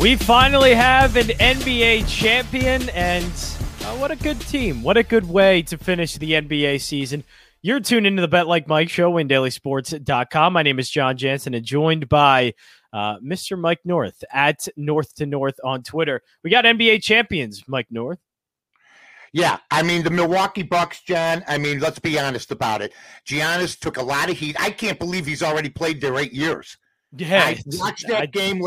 We finally have an NBA champion, and what a good team. What a good way to finish the NBA season. You're tuned into the Bet Like Mike show on DailySports.com. My name is John Jansen, and joined by Mr. Mike North at North to North on Twitter. We got NBA champions, Mike North. Yeah, I mean, the Milwaukee Bucks, John, I mean, let's be honest about it. Giannis took a lot of heat. I can't believe he's already played there 8 years. Yeah, I watched that game.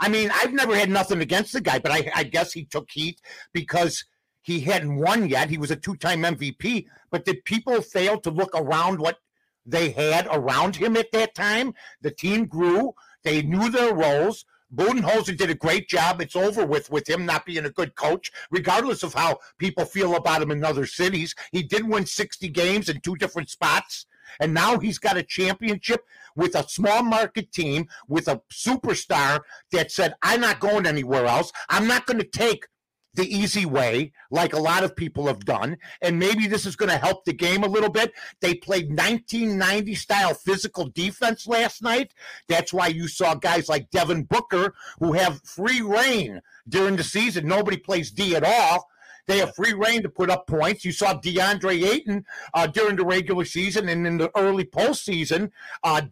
I mean, I've never had nothing against the guy, but I guess he took heat because he hadn't won yet. He was a two-time MVP, but did people fail to look around what they had around him at that time? The team grew. They knew their roles. Budenholzer did a great job. It's over with him not being a good coach, regardless of how people feel about him in other cities. He did win 60 games in two different spots, and now he's got a championship with a small market team, with a superstar that said, I'm not going anywhere else. I'm not going to take the easy way like a lot of people have done, and maybe this is going to help the game a little bit. They played 1990-style physical defense last night. That's why you saw guys like Devin Booker, who have free reign during the season. Nobody plays D at all. They have free reign to put up points. You saw DeAndre Ayton during the regular season and in the early postseason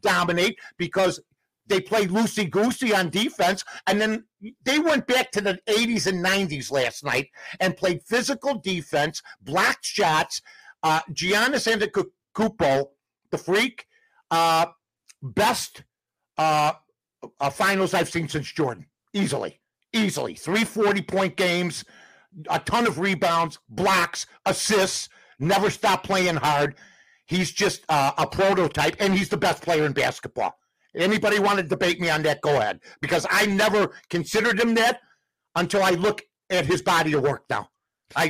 dominate because they played loosey-goosey on defense, and then they went back to the 80s and 90s last night and played physical defense, blocked shots. Giannis Antetokounmpo, the freak, best finals I've seen since Jordan, easily. 340-point games, a ton of rebounds, blocks, assists, never stopped playing hard. He's just a prototype, and he's the best player in basketball. Anybody want to debate me on that, go ahead. Because I never considered him that until I look at his body of work now. I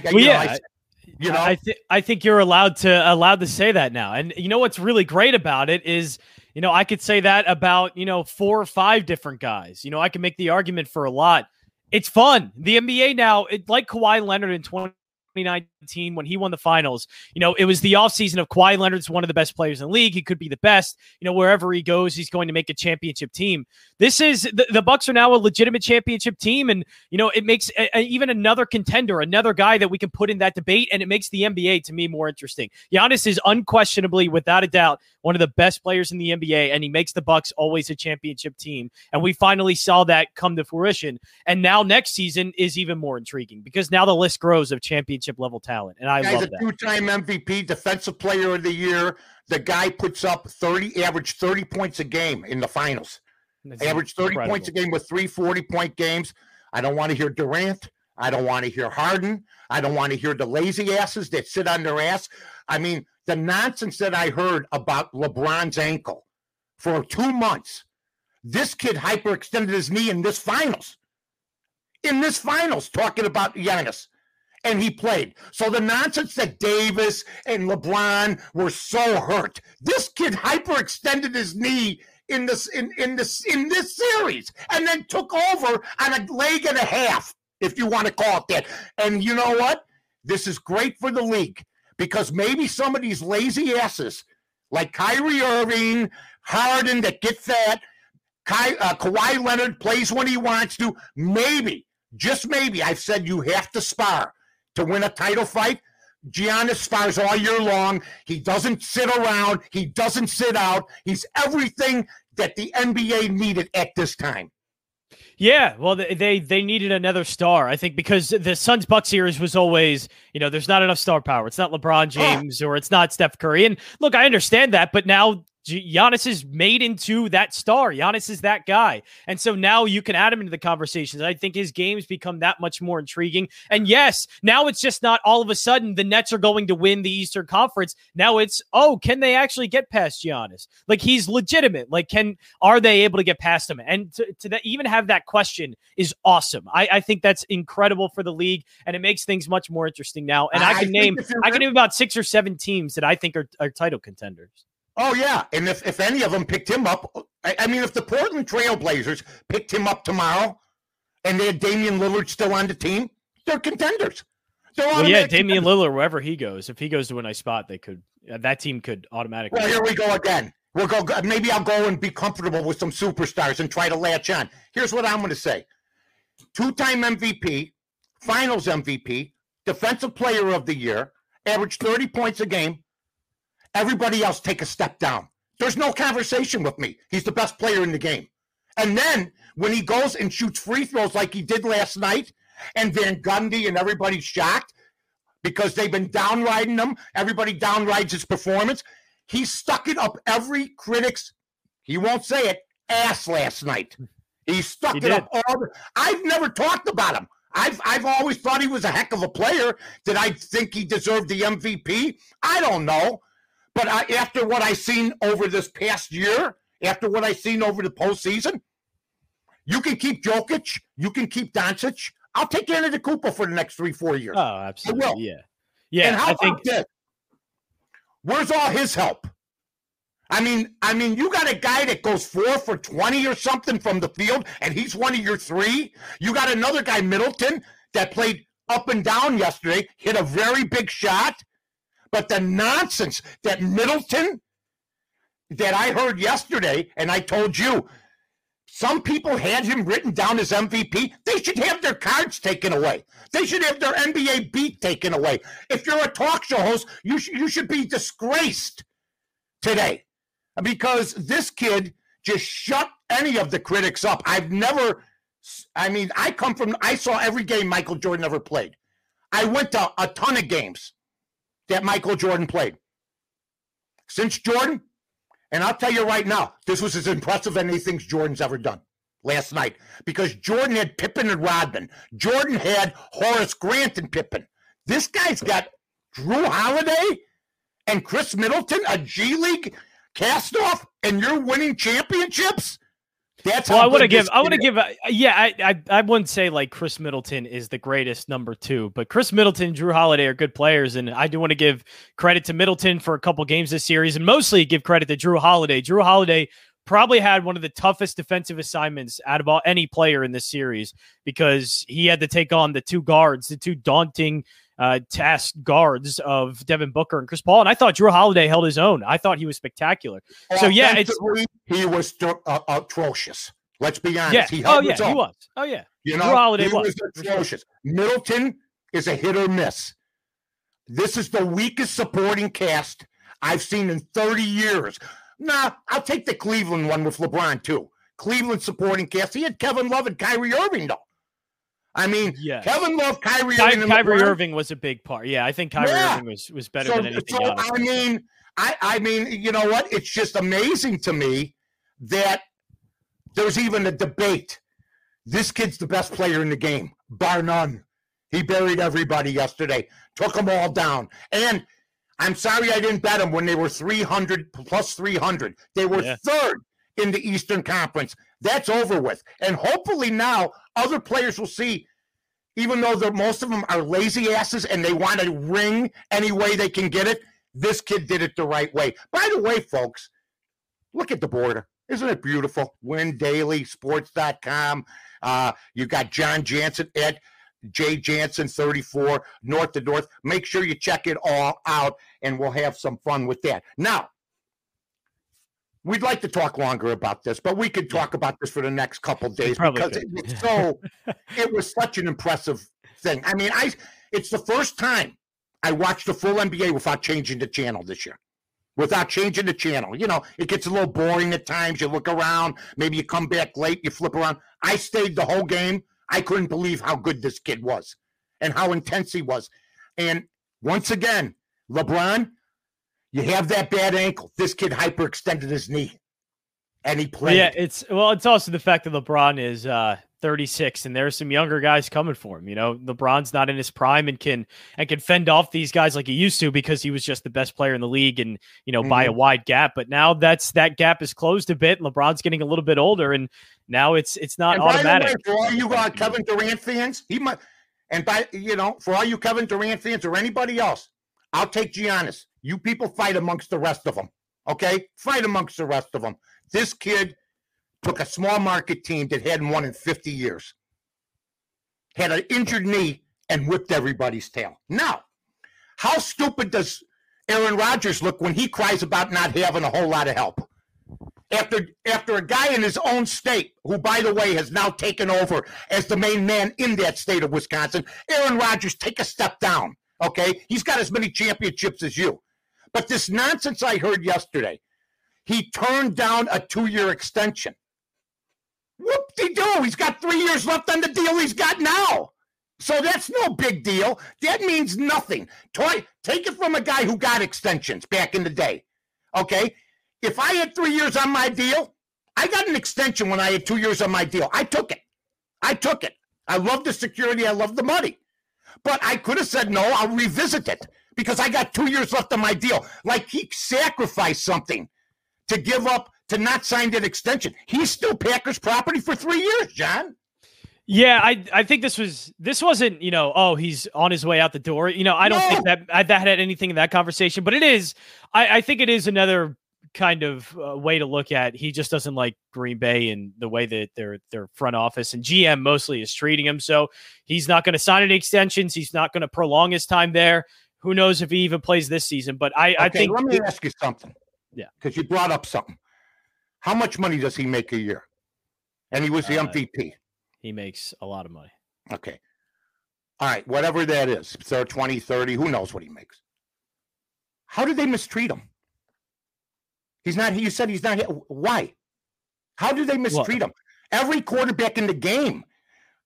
think you're allowed to say that now. And you know what's really great about it is, you know, I could say that about, you know, 4 or 5 different guys. You know, I can make the argument for a lot. It's fun. The NBA now, like Kawhi Leonard in 2019 when he won the finals, you know, it was the offseason of Kawhi Leonard's one of the best players in the league. He could be the best. You know, wherever he goes, he's going to make a championship team. This is the Bucks are now a legitimate championship team, and you know, it makes even another contender, another guy that we can put in that debate, and it makes the NBA to me more interesting. Giannis is unquestionably, without a doubt, one of the best players in the NBA, and he makes the Bucks always a championship team. And we finally saw that come to fruition. And now next season is even more intriguing because now the list grows of championship level talent. And I love that. He's a two-time MVP, defensive player of the year. The guy puts up average 30 points a game in the finals. Average 30 points a game with 3 40-point games. I don't want to hear Durant. I don't want to hear Harden. I don't want to hear the lazy asses that sit on their ass. I mean, the nonsense that I heard about LeBron's ankle for 2 months. This kid hyperextended his knee in this finals. Talking about Giannis. And he played. So the nonsense that Davis and LeBron were so hurt. This kid hyperextended his knee in this series and then took over on a leg and a half, if you want to call it that. And you know what? This is great for the league because maybe some of these lazy asses like Kyrie Irving, Harden that get fat, Kawhi Leonard plays when he wants to. Maybe, just maybe, I've said you have to spar to win a title fight. Giannis spars all year long. He doesn't sit around. He doesn't sit out. He's everything that the NBA needed at this time. Yeah, well, they needed another star, I think, because the Suns-Bucks series was always, you know, there's not enough star power. It's not LeBron James or it's not Steph Curry. And look, I understand that, but now Giannis is made into that star. Giannis is that guy. And so now you can add him into the conversations. I think his games become that much more intriguing. And yes, now it's just not all of a sudden the Nets are going to win the Eastern Conference. Now it's, oh, can they actually get past Giannis? Like, he's legitimate. Like, are they able to get past him? And to even have that question is awesome. I think that's incredible for the league, and it makes things much more interesting now. And I can name about 6 or 7 teams that I think are title contenders. Oh, yeah, and if any of them picked him up, I mean, if the Portland Trailblazers picked him up tomorrow and they had Damian Lillard still on the team, they're contenders. Damian Lillard, wherever he goes, if he goes to a nice spot, that team could automatically. Well, here we go again. Maybe I'll go and be comfortable with some superstars and try to latch on. Here's what I'm going to say. two-time MVP, finals MVP, defensive player of the year, averaged 30 points a game. Everybody else take a step down. There's no conversation with me. He's the best player in the game. And then when he goes and shoots free throws like he did last night, and Van Gundy and everybody's shocked because they've been downriding him. Everybody downrides his performance. He stuck it up every critic's, he won't say it, ass last night. He stuck it up all the, I've never talked about him. I've always thought he was a heck of a player. Did I think he deserved the MVP? I don't know. But after what I've seen over this past year, after what I've seen over the postseason, you can keep Jokic, you can keep Doncic. I'll take Antetokounmpo for the next 3-4 years. Oh, absolutely. I will. Yeah. Yeah. And how about this? Where's all his help? I mean, you got a guy that goes 4 for 20 or something from the field, and he's one of your three. You got another guy, Middleton, that played up and down yesterday, hit a very big shot. But the nonsense that Middleton, that I heard yesterday, and I told you, some people had him written down as MVP. They should have their cards taken away. They should have their NBA beat taken away. If you're a talk show host, you should be disgraced today. Because this kid just shut any of the critics up. I saw every game Michael Jordan ever played. I went to a ton of games that Michael Jordan played. Since Jordan, and I'll tell you right now, this was as impressive as anything Jordan's ever done last night. Because Jordan had Pippen and Rodman. Jordan had Horace Grant and Pippen. This guy's got Jrue Holiday and Khris Middleton, a G League cast-off, and you're winning championships? That's how I wouldn't say like Khris Middleton is the greatest number two, but Khris Middleton, Jrue Holiday are good players, and I do want to give credit to Middleton for a couple games this series, and mostly give credit to Jrue Holiday. Jrue Holiday probably had one of the toughest defensive assignments out of any player in this series because he had to take on the two guards, the two daunting task guards of Devin Booker and Chris Paul, and I thought Jrue Holiday held his own. I thought he was spectacular. So yeah, he was atrocious. Let's be honest. Yeah. He was. Oh yeah, Jrue Holiday was atrocious. Middleton is a hit or miss. This is the weakest supporting cast I've seen in 30 years. Nah, I'll take the Cleveland one with LeBron too. Cleveland supporting cast. He had Kevin Love and Kyrie Irving though. I mean, yes. Kevin Love, Kyrie Irving was a big part. Yeah, I think Kyrie Irving was better than anything else. I mean, I mean, you know what? It's just amazing to me that there's even a debate. This kid's the best player in the game, bar none. He buried everybody yesterday, took them all down. And I'm sorry I didn't bet him when they were 300 plus 300. They were third in the Eastern Conference. That's over with. And hopefully now other players will see, even though most of them are lazy asses and they want to ring any way they can get it, this kid did it the right way. By the way, folks, look at the border. Isn't it beautiful? Win DailySports.com. You got John Jansen at J Jansen 34, North to North. Make sure you check it all out, and we'll have some fun with that. Now, we'd like to talk longer about this, but we could talk about this for the next couple of days because it was such an impressive thing. I mean, it's the first time I watched the full NBA without changing the channel this year. Without changing the channel. You know, it gets a little boring at times. You look around, maybe you come back late, you flip around. I stayed the whole game. I couldn't believe how good this kid was and how intense he was. And once again, LeBron, you have that bad ankle. This kid hyperextended his knee, and he played. Yeah, it's also the fact that LeBron is 36, and there's some younger guys coming for him. You know, LeBron's not in his prime and can fend off these guys like he used to because he was just the best player in the league, and by a wide gap. But now that gap is closed a bit. LeBron's getting a little bit older, and now it's not automatic. By the way, for all you Kevin Durant fans, for all you Kevin Durant fans or anybody else, I'll take Giannis. You people fight amongst the rest of them, okay? Fight amongst the rest of them. This kid took a small market team that hadn't won in 50 years, had an injured knee, and whipped everybody's tail. Now, how stupid does Aaron Rodgers look when he cries about not having a whole lot of help? after a guy in his own state, who, by the way, has now taken over as the main man in that state of Wisconsin, Aaron Rodgers, take a step down, okay? He's got as many championships as you. But this nonsense I heard yesterday, he turned down a 2-year extension. Whoop-de-doo, he's got 3 years left on the deal he's got now. So that's no big deal. That means nothing. Take it from a guy who got extensions back in the day, okay? If I had 3 years on my deal, I got an extension when I had 2 years on my deal. I took it. I love the security. I love the money. But I could have said, no, I'll revisit it because I got 2 years left on my deal. Like he sacrificed something to give up, to not sign that extension. He's still Packers property for 3 years, John. Yeah, I think this wasn't, you know, oh, he's on his way out the door. You know, I don't think that had anything in that conversation, but it is. I think it is another kind of way to look at. He just doesn't like Green Bay and the way that their front office and GM mostly is treating him. So he's not going to sign any extensions. He's not going to prolong his time there. Who knows if he even plays this season? But I think. Let me ask you something. Yeah, because you brought up something. How much money does he make a year? And he was the MVP. He makes a lot of money. Okay. All right. Whatever that is, 20, 30, who knows what he makes? How did they mistreat him? He's not, you said he's not here. Why? How do they mistreat him? Every quarterback in the game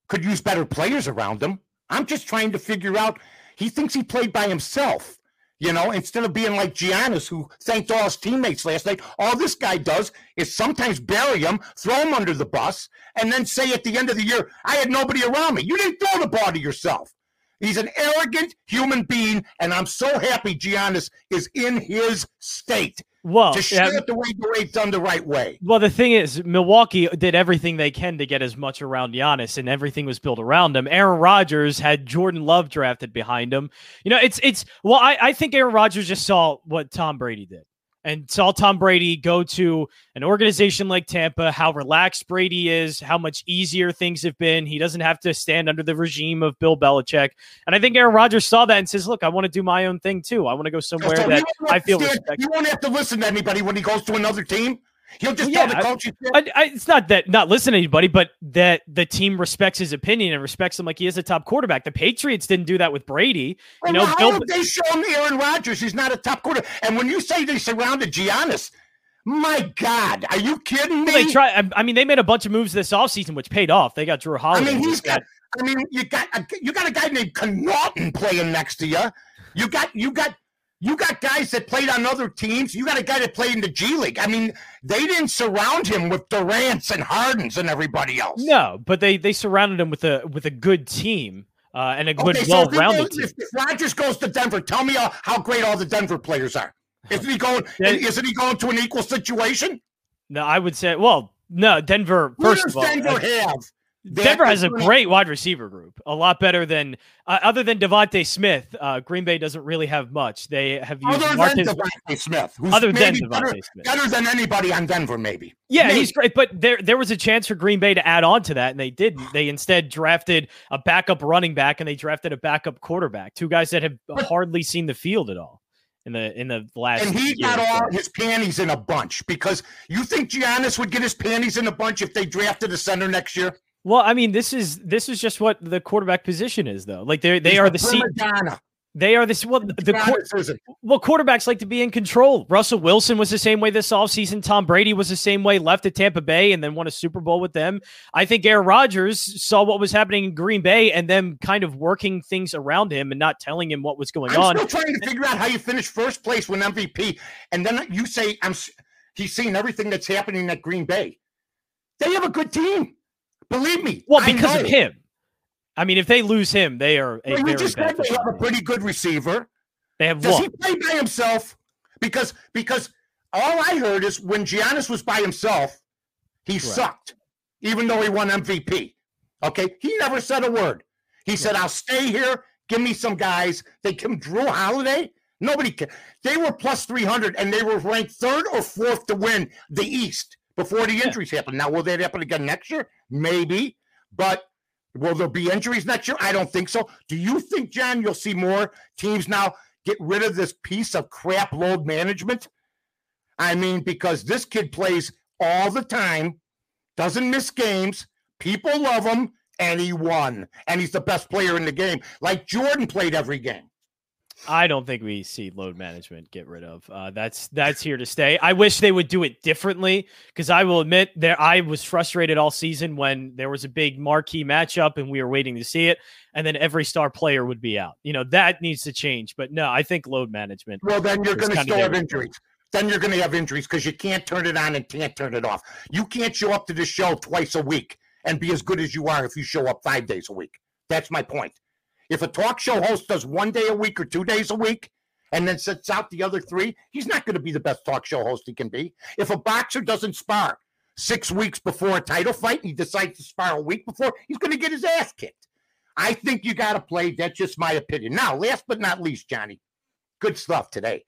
could use better players around him. I'm just trying to figure out, he thinks he played by himself, you know, instead of being like Giannis, who thanked all his teammates last night. All this guy does is sometimes bury him, throw him under the bus, and then say at the end of the year, I had nobody around me. You didn't throw the ball to yourself. He's an arrogant human being, and I'm so happy Giannis is in his state. Well, to share it the way done the right way. Well, the thing is, Milwaukee did everything they can to get as much around Giannis, and everything was built around him. Aaron Rodgers had Jordan Love drafted behind him. You know, I think Aaron Rodgers just saw what Tom Brady did and saw Tom Brady go to an organization like Tampa, how relaxed Brady is, how much easier things have been. He doesn't have to stand under the regime of Bill Belichick. And I think Aaron Rodgers saw that and says, look, I want to do my own thing too. I want to go somewhere that I feel respected. You won't have to listen to anybody when he goes to another team. He'll just tell the coach. It's not that not listen to anybody, but that the team respects his opinion and respects him like he is a top quarterback. The Patriots didn't do that with Brady. Well, you know, how have they shown Aaron Rodgers he's not a top quarterback? And when you say they surrounded Giannis, my God, are you kidding me? They try. I mean, they made a bunch of moves this offseason, which paid off. They got Jrue Holiday. I mean, you got a guy named Connaughton playing next to you. You got guys that played on other teams. You got a guy that played in the G League. I mean, they didn't surround him with Durants and Hardens and everybody else. No, but they surrounded him with a good team and a good, well-rounded team. If Rodgers goes to Denver, tell me how great all the Denver players are. Isn't he going to an equal situation? No, I would say, Denver. Denver has a great wide receiver group, a lot better than other than Devontae Smith. Green Bay doesn't really have much. They have used Devontae Smith, who's better than anybody on Denver, maybe. Yeah, maybe. He's great, but there was a chance for Green Bay to add on to that, and they didn't. They instead drafted a backup running back and they drafted a backup quarterback. Two guys that have hardly seen the field at all in the last. And he got all his panties in a bunch, because you think Giannis would get his panties in a bunch if they drafted a center next year? Well, I mean, this is just what the quarterback position is, though. Like they are the Madonna. They are this. Well, quarterbacks like to be in control. Russell Wilson was the same way this offseason. Tom Brady was the same way. Left at Tampa Bay and then won a Super Bowl with them. I think Aaron Rodgers saw what was happening in Green Bay and them kind of working things around him and not telling him what was going on. I'm still trying to figure out how you finish first place when MVP, and then you say he's seen everything that's happening at Green Bay. They have a good team. Believe me. Well, because of him. I mean, if they lose him, they are a very bad team. They have a pretty good receiver. They have one. Does he play by himself? Because all I heard is when Giannis was by himself, he sucked, even though he won MVP. Okay? He never said a word. He said, I'll stay here. Give me some guys. They give him Jrue Holiday. Nobody can. They were plus 300, and they were ranked third or fourth to win the East before the injuries happened. Now, will that happen again next year? Maybe. But will there be injuries next year? I don't think so. Do you think, John, you'll see more teams now get rid of this piece of crap load management? I mean, because this kid plays all the time, doesn't miss games. People love him, and he won. And he's the best player in the game. Like Jordan played every game. I don't think we see load management get rid of. That's here to stay. I wish they would do it differently, because I will admit I was frustrated all season when there was a big marquee matchup and we were waiting to see it, and then every star player would be out. You know, that needs to change. But no, I think load management. Well, then you're going to still have injuries. Then you're going to have injuries because you can't turn it on and can't turn it off. You can't show up to the show twice a week and be as good as you are if you show up 5 days a week. That's my point. If a talk show host does 1 day a week or 2 days a week and then sits out the other three, he's not going to be the best talk show host he can be. If a boxer doesn't spar 6 weeks before a title fight and he decides to spar a week before, he's going to get his ass kicked. I think you got to play. That's just my opinion. Now, last but not least, Johnny, good stuff today.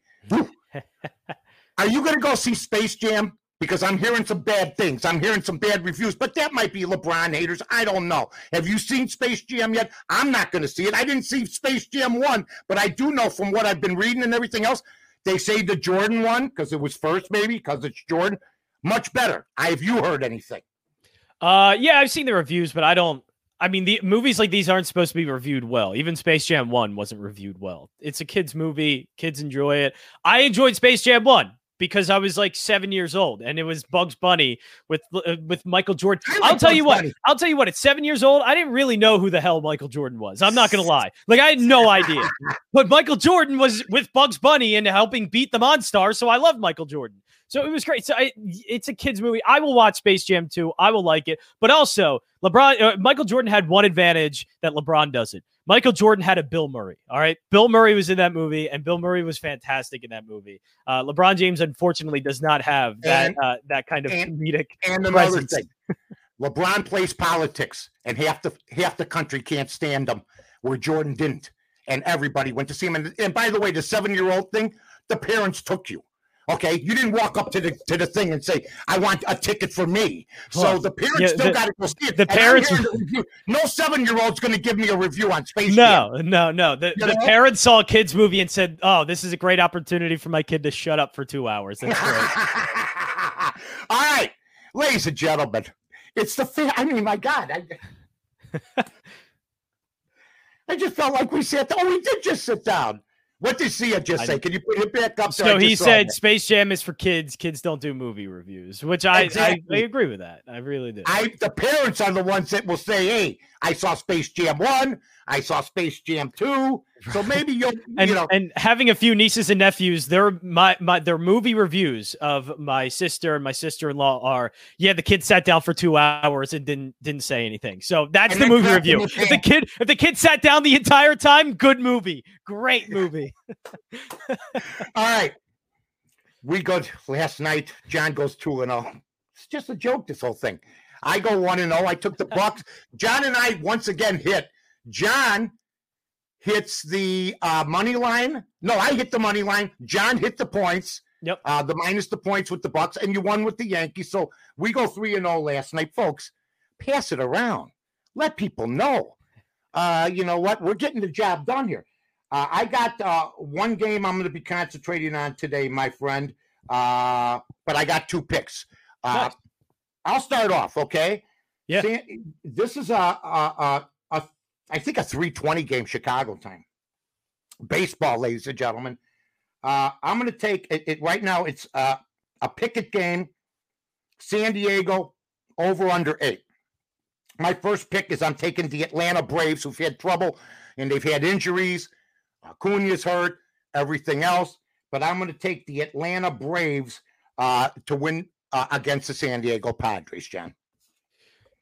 Are you going to go see Space Jam? Because I'm hearing some bad things. I'm hearing some bad reviews, but that might be LeBron haters. I don't know. Have you seen Space Jam yet? I'm not going to see it. I didn't see Space Jam 1, but I do know from what I've been reading and everything else, they say the Jordan one, because it was first maybe, because it's Jordan, much better. Have you heard anything? Yeah, I've seen the reviews, but the movies like these aren't supposed to be reviewed well. Even Space Jam 1 wasn't reviewed well. It's a kid's movie. Kids enjoy it. I enjoyed Space Jam 1. Because I was like 7 years old, and it was Bugs Bunny with Michael Jordan. I'll tell you what. At 7 years old, I didn't really know who the hell Michael Jordan was. I'm not gonna lie. Like I had no idea. But Michael Jordan was with Bugs Bunny and helping beat the Monstars, so I loved Michael Jordan. So it was great. So it's a kids movie. I will watch Space Jam 2. I will like it. But also, Michael Jordan had one advantage that LeBron doesn't. Michael Jordan had a Bill Murray. All right. Bill Murray was in that movie, and Bill Murray was fantastic in that movie. LeBron James, unfortunately, does not have that kind of comedic presence. LeBron plays politics, and half the country can't stand him, where Jordan didn't. And everybody went to see him. And by the way, the 7-year-old thing, the parents took you. Okay, you didn't walk up to the thing and say, "I want a ticket for me." So the parents still got to go see it. The parents, no 7-year-old's going to give me a review on Space Jam. No. The parents saw a kids movie and said, "Oh, this is a great opportunity for my kid to shut up for 2 hours." That's great. All right, ladies and gentlemen, it's the thing. I mean, my God, I just felt like we sat. Oh, we did just sit down. What did Sia just say? Can you put it back up? So he said Space Jam is for kids. Kids don't do movie reviews, which I agree with that. I really do. The parents are the ones that will say, hey, I saw Space Jam 1. I saw Space Jam 2. So maybe you'll, And having a few nieces and nephews, their movie reviews of my sister and my sister-in-law are, the kid sat down for 2 hours and didn't say anything. So that's the movie review. If the kid sat down the entire time, good movie. Great movie. All right. We go last night. John goes 2-0. It's just a joke, this whole thing. I go 1-0. I took the Bucks. John and I once again hit. John hits the money line. No, I hit the money line. John hit the points. Yep. The minus the points with the Bucks, and you won with the Yankees. So we go 3-0 last night, folks. Pass it around. Let people know. You know what? We're getting the job done here. I got one game I'm going to be concentrating on today, my friend. But I got two picks. Nice. I'll start off, okay? Yeah. See, this is I think a 3:20 game Chicago time. Baseball, ladies and gentlemen. I'm going to take it right now. It's a Pickett game. San Diego over under 8. My first pick is I'm taking the Atlanta Braves, who've had trouble and they've had injuries. Acuna's hurt, everything else. But I'm going to take the Atlanta Braves to win against the San Diego Padres, John.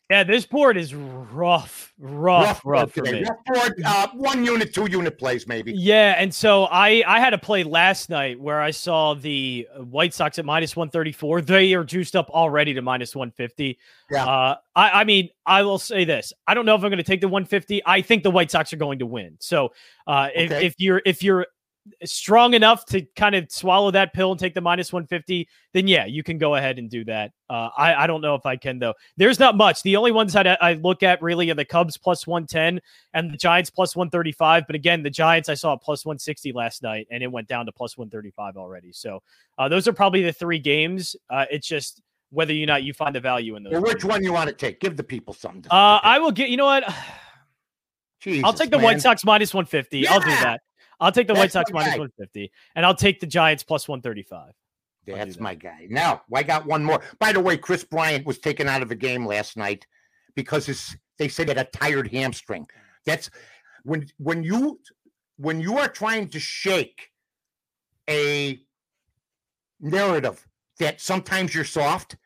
Yeah, this board is rough for me. Rough board, 1 unit, 2 unit plays maybe. Yeah, and so I had a play last night where I saw the White Sox at minus 134. They are juiced up already to minus 150. Yeah. I will say this. I don't know if I'm going to take the 150. I think the White Sox are going to win. So if you're strong enough to kind of swallow that pill and take the minus 150, then yeah, you can go ahead and do that. I don't know if I can, though. There's not much. The only ones that I look at really are the Cubs plus 110 and the Giants plus 135. But again, the Giants I saw at plus 160 last night, and it went down to plus 135 already. So those are probably the three games. It's just whether or not you find the value in those. Well, which one you want to take? Give the people something. I will get, you know what? Jesus, I'll take the White Sox minus 150. Yeah! I'll do that. I'll take the White Sox minus 150, and I'll take the Giants plus 135. That's my guy. Now, I got one more. By the way, Chris Bryant was taken out of the game last night because they said he had a tired hamstring. That's when you are trying to shake a narrative that sometimes you're soft,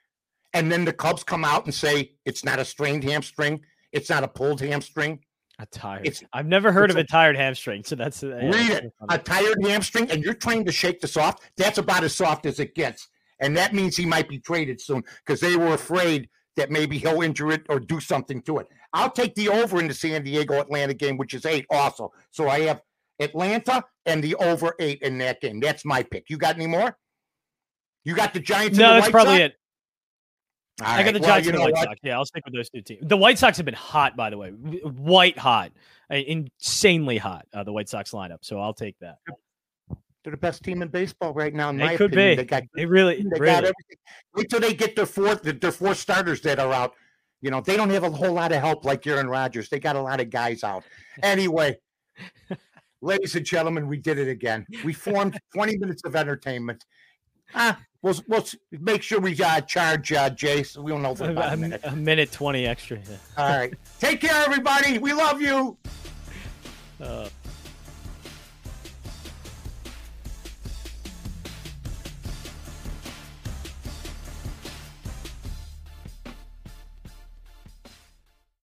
and then the Cubs come out and say it's not a strained hamstring, it's not a pulled hamstring. A tired. I've never heard of a tired hamstring, so that's... read it. A tired hamstring, and you're trying to shake the soft. That's about as soft as it gets, and that means he might be traded soon because they were afraid that maybe he'll injure it or do something to it. I'll take the over in the San Diego-Atlanta game, which is 8 also. So I have Atlanta and the over 8 in that game. That's my pick. You got any more? You got the Giants and the White Sox? No, that's probably it. I got the Giants and the White Sox. Yeah, I'll stick with those two teams. The White Sox have been hot, by the way. White hot. Insanely hot, the White Sox lineup. So I'll take that. They're the best team in baseball right now, in my opinion. They could be. They really got everything. Wait till they get their four starters that are out. You know, they don't have a whole lot of help like Aaron Rodgers. They got a lot of guys out. Anyway, ladies and gentlemen, we did it again. We formed 20 minutes of entertainment. We'll make sure we charge Jay so we don't know for about a minute 20 extra. All right. Take care, everybody. We love you.